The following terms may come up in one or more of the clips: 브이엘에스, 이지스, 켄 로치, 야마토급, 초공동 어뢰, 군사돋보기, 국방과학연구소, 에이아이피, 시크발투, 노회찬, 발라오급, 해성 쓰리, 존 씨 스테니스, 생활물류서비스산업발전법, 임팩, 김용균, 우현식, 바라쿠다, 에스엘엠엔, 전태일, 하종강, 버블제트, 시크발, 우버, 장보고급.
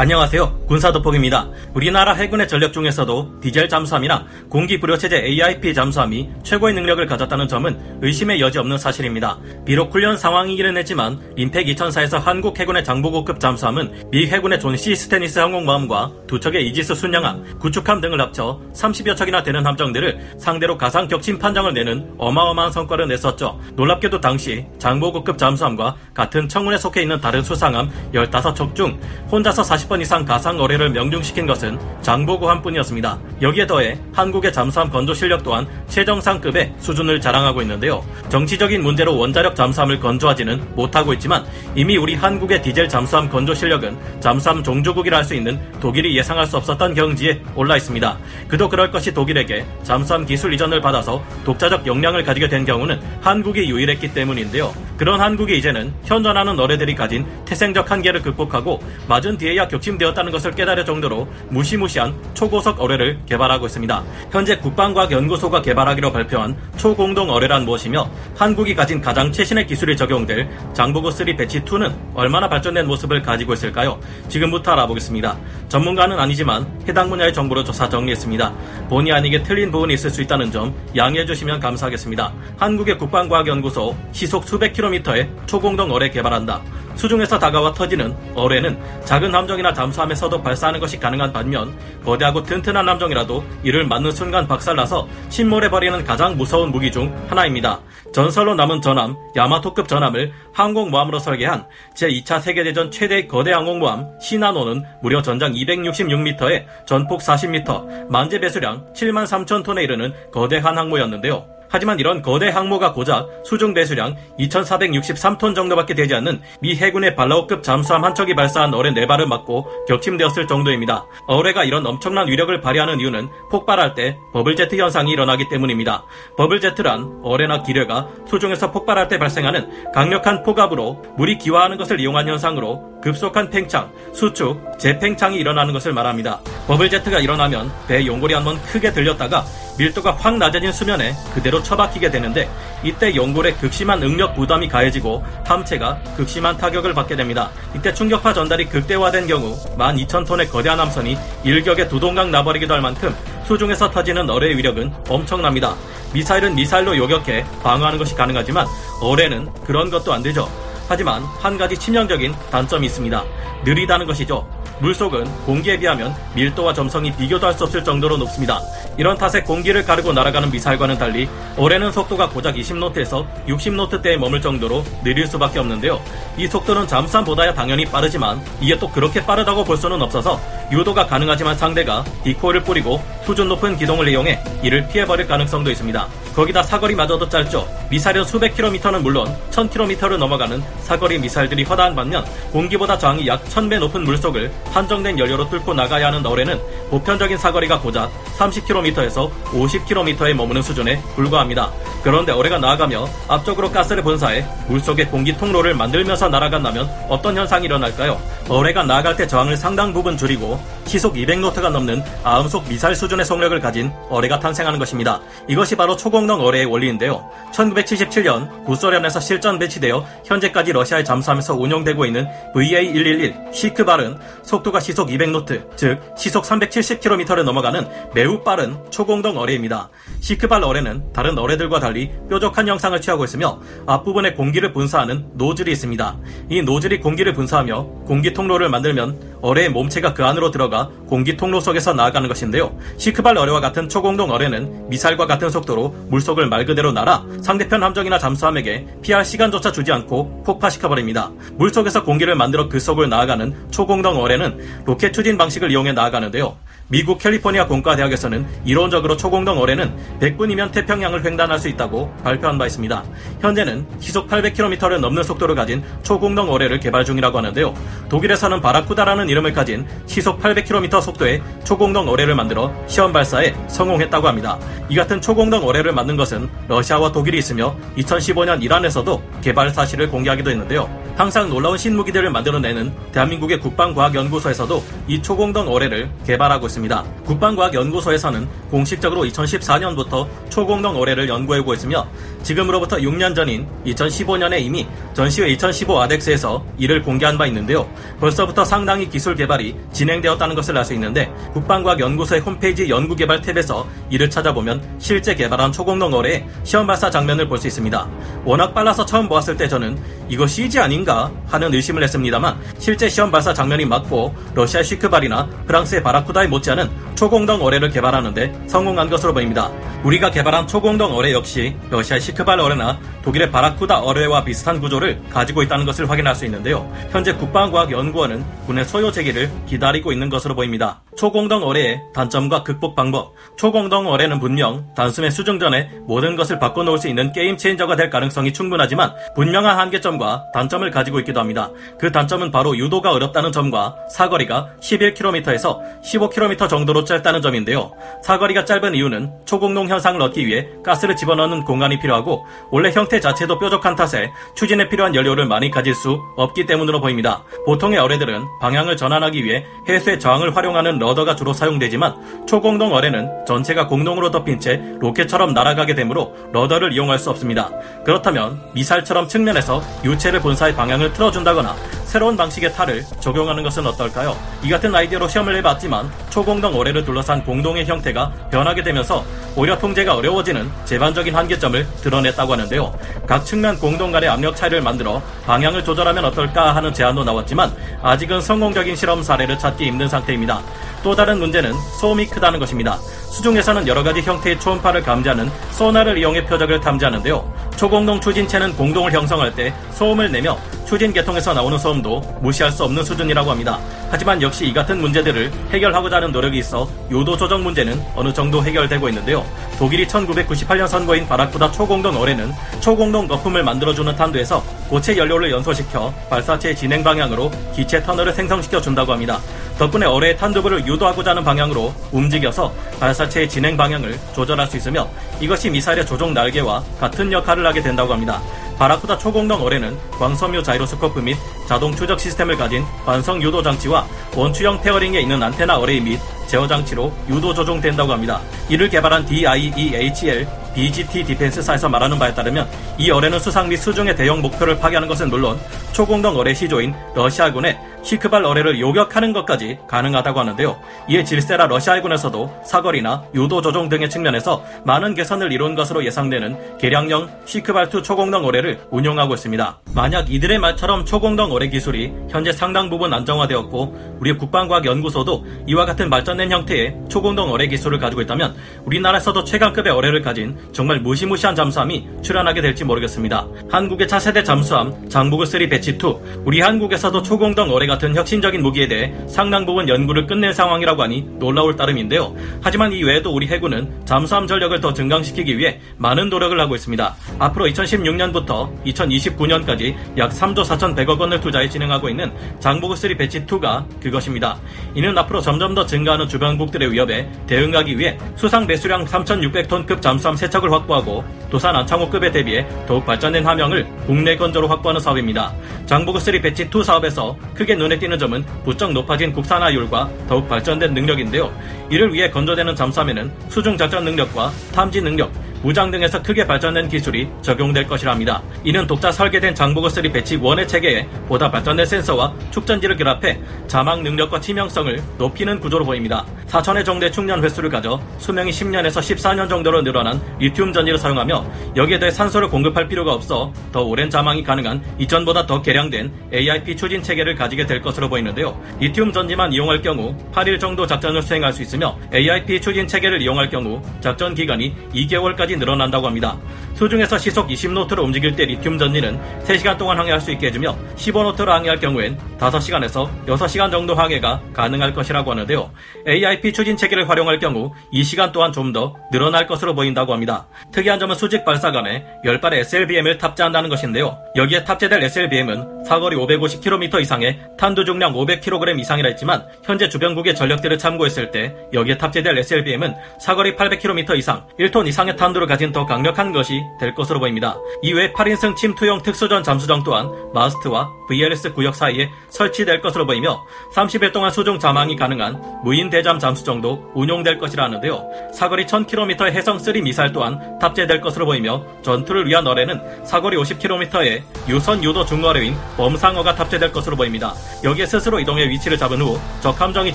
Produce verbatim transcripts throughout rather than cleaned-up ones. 안녕하세요. 군사도폭입니다. 우리나라 해군의 전력 중에서도 디젤 잠수함이나 공기불효체제 에이아이피 잠수함이 최고의 능력을 가졌다는 점은 의심의 여지 없는 사실입니다. 비록 훈련 상황이기는 했지만 임팩 이천사에서 한국 해군의 장보고급 잠수함은 미 해군의 존 씨 스테니스 항공모함과 두 척의 이지스 순양함, 구축함 등을 합쳐 삼십여 척이나 되는 함정들을 상대로 가상 격침 판정을 내는 어마어마한 성과를 냈었죠. 놀랍게도 당시 장보고급 잠수함과 같은 청운에 속해 있는 다른 수상함 열다섯 척 중 혼자서 사십 번 이상 가상 거래를 명중시킨 것은 장보고함 뿐이었습니다. 여기에 더해 한국의 잠수함 건조 실력 또한 최정상급의 수준을 자랑하고 있는데요. 정치적인 문제로 원자력 잠수함을 건조하지는 못하고 있지만 이미 우리 한국의 디젤 잠수함 건조 실력은 잠수함 종주국이라 할 수 있는 독일이 예상할 수 없었던 경지에 올라 있습니다. 그도 그럴 것이 독일에게 잠수함 기술 이전을 받아서 독자적 역량을 가지게 된 경우는 한국이 유일했기 때문인데요. 그런 한국이 이제는 현존하는 어뢰들이 가진 태생적 한계를 극복하고 맞은 뒤에야 격침되었다는 것을 깨달을 정도로 무시무시한 초고속 어뢰를 개발하고 있습니다. 현재 국방과학연구소가 개발하기로 발표한 초공동 어뢰란 무엇이며 한국이 가진 가장 최신의 기술이 적용될 장보고 쓰리 배치 이는 얼마나 발전된 모습을 가지고 있을까요? 지금부터 알아보겠습니다. 전문가는 아니지만 해당 분야의 정보를 조사 정리했습니다. 본의 아니게 틀린 부분이 있을 수 있다는 점 양해해 주시면 감사하겠습니다. 한국의 국방과학연구소 시속 수백 킬로미터의 초공동 어뢰 개발한다. 수중에서 다가와 터지는 어뢰는 작은 함정이나 잠수함에서도 발사하는 것이 가능한 반면 거대하고 튼튼한 함정이라도 이를 맞는 순간 박살나서 침몰해버리는 가장 무서운 무기 중 하나입니다. 전설로 남은 전함, 야마토급 전함을 항공모함으로 설계한 제이 차 세계대전 최대의 거대 항공모함 시나노는 무려 전장 이백육십육 미터에 전폭 사십 미터, 만재 배수량 칠만 삼천 톤에 이르는 거대한 항모였는데요. 하지만 이런 거대 항모가 고작 수중 배수량 이천사백육십삼 톤 정도밖에 되지 않는 미 해군의 발라오급 잠수함 한 척이 발사한 어뢰 네 발을 맞고 격침되었을 정도입니다. 어뢰가 이런 엄청난 위력을 발휘하는 이유는 폭발할 때 버블제트 현상이 일어나기 때문입니다. 버블제트란 어뢰나 기뢰가 수중에서 폭발할 때 발생하는 강력한 폭압으로 물이 기화하는 것을 이용한 현상으로 급속한 팽창, 수축, 재팽창이 일어나는 것을 말합니다. 버블제트가 일어나면 배의 연골이 한번 크게 들렸다가 밀도가 확 낮아진 수면에 그대로 처박히게 되는데 이때 연골에 극심한 응력 부담이 가해지고 함체가 극심한 타격을 받게 됩니다. 이때 충격파 전달이 극대화된 경우 만 이천 톤의 거대한 함선이 일격에 두 동강 나버리기도 할 만큼 수중에서 터지는 어뢰의 위력은 엄청납니다. 미사일은 미사일로 요격해 방어하는 것이 가능하지만 어뢰는 그런 것도 안 되죠. 하지만 한 가지 치명적인 단점이 있습니다. 느리다는 것이죠. 물속은 공기에 비하면 밀도와 점성이 비교도 할 수 없을 정도로 높습니다. 이런 탓에 공기를 가르고 날아가는 미사일과는 달리 어뢰는 속도가 고작 이십 노트에서 육십 노트대에 머물 정도로 느릴 수밖에 없는데요. 이 속도는 잠수함보다야 당연히 빠르지만 이게 또 그렇게 빠르다고 볼 수는 없어서 유도가 가능하지만 상대가 디코이를 뿌리고 수준 높은 기동을 이용해 이를 피해버릴 가능성도 있습니다. 거기다 사거리마저도 짧죠. 미사일은 수백 킬로미터는 물론 천 킬로미터를 넘어가는 사거리 미사일들이 허다한 반면 공기보다 저항이 약 천 배 높은 물속을 한정된 연료로 뚫고 나가야 하는 어뢰는 보편적인 사거리가 고작 삼십 킬로미터에서 오십 킬로미터에 머무는 수준에 불과합니다. 그런데 어뢰가 나아가며 앞쪽으로 가스를 분사해 물속의 공기 통로를 만들면서 날아간다면 어떤 현상이 일어날까요? 어뢰가 나아갈 때 저항을 상당 부분 줄이고 시속 이백 노트가 넘는 아음속 미사일 수준의 속력을 가진 어뢰가 탄생하는 것입니다. 이것이 바로 초공동 어뢰의 원리인데요. 천구백칠십칠 년 구소련에서 실전 배치되어 현재까지 러시아의 잠수함에서 운용되고 있는 브이에이 일일일 시크발은 속도가 시속 이백 노트, 즉 시속 삼백칠십 킬로미터를 넘어가는 매우 빠른 초공동 어뢰입니다. 시크발 어뢰는 다른 어뢰들과 달리 뾰족한 형상을 취하고 있으며 앞부분에 공기를 분사하는 노즐이 있습니다. 이 노즐이 공기를 분사하며 공기 통로를 만들면 어뢰의 몸체가 그 안으로 들어가 공기 통로 속에서 나아가는 것인데요. 시크발 어뢰와 같은 초공동 어뢰는 미사일과 같은 속도로 물속을 말 그대로 날아 상대편 함정이나 잠수함에게 피할 시간조차 주지 않고 폭파시켜버립니다. 물속에서 공기를 만들어 그 속을 나아가는 초공동 어뢰는 로켓 추진 방식을 이용해 나아가는데요. 미국 캘리포니아 공과대학에서는 이론적으로 초공동 어뢰는 백 분이면 태평양을 횡단할 수 있다고 발표한 바 있습니다. 현재는 시속 팔백 킬로미터를 넘는 속도를 가진 초공동 어뢰를 개발 중이라고 하는데요. 독일에서는 바라쿠다라는 이름을 가진 시속 팔백 킬로미터 속도의 초공동 어뢰를 만들어 시험 발사에 성공했다고 합니다. 이 같은 초공동 어뢰를 만든 것은 러시아와 독일이 있으며 이천십오 년 이란에서도 개발 사실을 공개하기도 했는데요. 항상 놀라운 신무기들을 만들어내는 대한민국의 국방과학연구소에서도 이 초공동 어뢰를 개발하고 있습니다. 있습니다. 국방과학연구소에서는 공식적으로 이천십사 년부터 초공동 어뢰를 연구해오고 있으며 지금으로부터 육 년 전인 이천십오 년에 이미 전시회 이천십오 아덱스에서 이를 공개한 바 있는데요. 벌써부터 상당히 기술 개발이 진행되었다는 것을 알 수 있는데 국방과학연구소의 홈페이지 연구개발 탭에서 이를 찾아보면 실제 개발한 초공동 어뢰의 시험 발사 장면을 볼 수 있습니다. 워낙 빨라서 처음 보았을 때 저는 이거 씨지 아닌가 하는 의심을 했습니다만 실제 시험 발사 장면이 맞고 러시아 시크발이나 프랑스의 바라쿠다에 못지않은 초공동 어뢰를 개발하는데 성공한 것으로 보입니다. 우리가 개발한 초공동 어뢰 역시 러시아의 시크발 어뢰나 독일의 바라쿠다 어뢰와 비슷한 구조를 가지고 있다는 것을 확인할 수 있는데요. 현재 국방과학연구원은 군의 소요 제기를 기다리고 있는 것으로 보입니다. 초공동 어뢰의 단점과 극복 방법. 초공동 어뢰는 분명 단숨에 수중 전에 모든 것을 바꿔놓을 수 있는 게임 체인저가 될 가능성이 충분하지만 분명한 한계점과 단점을 가지고 있기도 합니다. 그 단점은 바로 유도가 어렵다는 점과 사거리가 십일 킬로미터에서 십오 킬로미터 정도로 짧다는 점인데요. 사거리가 짧은 이유는 초공동 현상을 얻기 위해 가스를 집어넣는 공간이 필요하고 원래 형태 자체도 뾰족한 탓에 추진에 필요한 연료를 많이 가질 수 없기 때문으로 보입니다. 보통의 어뢰들은 방향을 전환하기 위해 해수의 저항을 활용하는 러더가 주로 사용되지만 초공동 어뢰는 전체가 공동으로 덮인 채 로켓처럼 날아가게 되므로 러더를 이용할 수 없습니다. 그렇다면 미사일처럼 측면에서 유체를 본사의 방향을 틀어준다거나 새로운 방식의 탈을 적용하는 것은 어떨까요? 이 같은 아이디어로 시험을 해봤지만 초공동 어뢰를 둘러싼 공동의 형태가 변하게 되면서 오히려 통제가 어려워지는 제반적인 한계점을 드러냈다고 하는데요. 각 측면 공동 간의 압력 차이를 만들어 방향을 조절하면 어떨까 하는 제안도 나왔지만 아직은 성공적인 실험 사례를 찾기 힘든 상태입니다. 또 다른 문제는 소음이 크다는 것입니다. 수중에서는 여러가지 형태의 초음파를 감지하는 소나를 이용해 표적을 탐지하는데요. 초공동 추진체는 공동을 형성할 때 소음을 내며 추진 계통에서 나오는 소음도 무시할 수 없는 수준이라고 합니다. 하지만 역시 이 같은 문제들을 해결하고자 하는 노력이 있어 요도 조정 문제는 어느 정도 해결되고 있는데요. 독일이 천구백구십팔 년 선보인 바라쿠다 초공동 어뢰는 초공동 거품을 만들어주는 탄두에서 고체 연료를 연소시켜 발사체의 진행 방향으로 기체 터널을 생성시켜 준다고 합니다. 덕분에 어뢰의 탄두부를 유도하고자 하는 방향으로 움직여서 발사체의 진행 방향을 조절할 수 있으며 이것이 미사일의 조종 날개와 같은 역할을 하게 된다고 합니다. 바라쿠다 초공동 어뢰는 광섬유 자이로스코프 및 자동 추적 시스템을 가진 반성 유도 장치와 원추형 페어링에 있는 안테나 어뢰 및 제어 장치로 유도 조종된다고 합니다. 이를 개발한 디아이이에이치엘 비지티 디펜스사에서 말하는 바에 따르면 이 어뢰는 수상 및 수중의 대형 목표를 파괴하는 것은 물론 초공동 어뢰 시조인 러시아군의 시크발 어뢰를 요격하는 것까지 가능하다고 하는데요. 이에 질세라 러시아군에서도 사거리나 유도 조종 등의 측면에서 많은 개선을 이룬 것으로 예상되는 개량형 시크발투 초공동 어뢰를 운용하고 있습니다. 만약 이들의 말처럼 초공동 어뢰 기술이 현재 상당 부분 안정화되었고 우리 국방과학연구소도 이와 같은 발전된 형태의 초공동 어뢰 기술을 가지고 있다면 우리나라에서도 최강급의 어뢰를 가진 정말 무시무시한 잠수함이 출현하게 될지 모르겠습니다. 한국의 차세대 잠수함 장보고급 쓰리 배치 투, 우리 한국에서도 초공동 어뢰 같은 혁신적인 무기에 대해 상당 부분 연구를 끝낸 상황이라고 하니 놀라울 따름인데요. 하지만 이 외에도 우리 해군은 잠수함 전력을 더 증강시키기 위해 많은 노력을 하고 있습니다. 앞으로 이천십육 년부터 이천이십구 년까지 약 삼조 사천백억 원을 투자해 진행하고 있는 장보고급 쓰리 배치 투가 그것입니다. 이는 앞으로 점점 더 증가하는 주변국들의 위협에 대응하기 위해 수상 배수량 삼천육백 톤급 잠수함 세척을 확보하고 도산 안창호급에 대비해 더욱 발전된 함영을 국내 건조로 확보하는 사업입니다. 장보고급 쓰리 배치 투 사업에서 크게 눈에 띄는 점은 부쩍 높아진 국산화율과 더욱 발전된 능력인데요. 이를 위해 건조되는 잠수함에는 수중작전 능력과 탐지 능력, 무장 등에서 크게 발전된 기술이 적용될 것이라 합니다. 이는 독자 설계된 장보고급 쓰리 배치 원의 체계에 보다 발전된 센서와 축전지를 결합해 자막 능력과 치명성을 높이는 구조로 보입니다. 사천회 정도의 충전 횟수를 가져 수명이 십 년에서 십사 년 정도로 늘어난 리튬 전지를 사용하며 여기에 대해 산소를 공급할 필요가 없어 더 오랜 자망이 가능한 이전보다 더 개량된 에이아이피 추진 체계를 가지게 될 것으로 보이는데요. 리튬 전지만 이용할 경우 팔 일 정도 작전을 수행할 수 있으며 에이아이피 추진 체계를 이용할 경우 작전 기간이 이 개월까지 늘어난다고 합니다. 수중에서 시속 이십 노트로 움직일 때 리튬 전지는 세 시간 동안 항해할 수 있게 해주며 십오 노트로 항해할 경우엔 다섯 시간에서 여섯 시간 정도 항해가 가능할 것이라고 하는데요. 에이아이피 추진 체계를 활용할 경우 이 시간 또한 좀 더 늘어날 것으로 보인다고 합니다. 특이한 점은 수직 발사관에 열 발의 에스엘비엠을 탑재한다는 것인데요. 여기에 탑재될 에스엘비엠은 사거리 오백오십 킬로미터 이상의 탄두 중량 오백 킬로그램 이상이라 했지만 현재 주변국의 전력들을 참고했을 때 여기에 탑재될 에스엘비엠은 사거리 팔백 킬로미터 이상 일 톤 이상의 탄두 강도를 가진 더 강력한 것이 될 것으로 보입니다. 이외 팔 인승 침투용 특수전 잠수정 또한 마스트와 브이엘에스 구역 사이에 설치될 것으로 보이며 삼십 일 동안 수중 잠항이 가능한 무인 대잠 잠수정도 운용될 것이라는데요. 사거리 천 킬로미터의 해성 쓰리 미사일 또한 탑재될 것으로 보이며 전투를 위한 어뢰는 사거리 오십 킬로미터의 유선 유도 중어뢰인 범상어가 탑재될 것으로 보입니다. 여기에 스스로 이동해 위치를 잡은 후 적함정이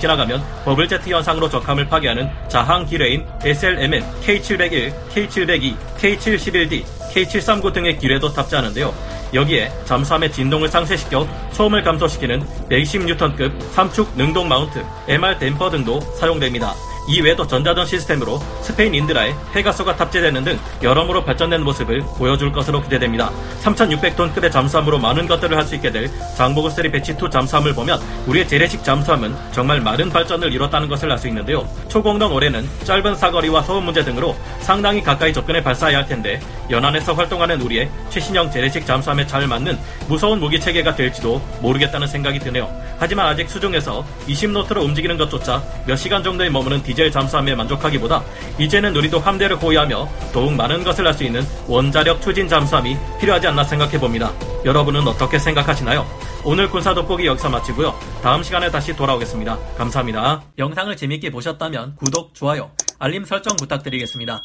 지나가면 버블제트 현상으로 적함을 파괴하는 자항 기뢰인 에스엘엠엔, 케이 칠백일, 케이 칠백이, 케이 칠백십일 디, 케이 칠백삼십구 등의 기뢰도 탑재하는데요. 여기에 잠수함의 진동을 상쇄시켜 소음을 감소시키는 백이십 뉴턴급 삼축 능동 마운트, 엠알 댐퍼 등도 사용됩니다. 이외에도 전자전 시스템으로 스페인 인드라에 페가소가 탑재되는 등 여러모로 발전된 모습을 보여줄 것으로 기대됩니다. 삼천육백 톤급의 잠수함으로 많은 것들을 할 수 있게 될 장보고급 쓰리 배치 투 잠수함을 보면 우리의 재래식 잠수함은 정말 많은 발전을 이뤘다는 것을 알 수 있는데요. 초공정 올해는 짧은 사거리와 소음 문제 등으로 상당히 가까이 접근해 발사해야 할 텐데 연안에서 활동하는 우리의 최신형 재래식 잠수함에 잘 맞는 무서운 무기체계가 될지도 모르겠다는 생각이 드네요. 하지만 아직 수중에서 이십 노트로 움직이는 것조차 몇 시간 정도에 머무는 디젤 잠수함에 만족하기보다 이제는 우리도 함대를 보유하며 더욱 많은 것을 할 수 있는 원자력 추진 잠수함이 필요하지 않나 생각해봅니다. 여러분은 어떻게 생각하시나요? 오늘 군사 돋보기 여기서 마치고요. 다음 시간에 다시 돌아오겠습니다. 감사합니다. 영상을 재밌게 보셨다면 구독, 좋아요, 알림 설정 부탁드리겠습니다.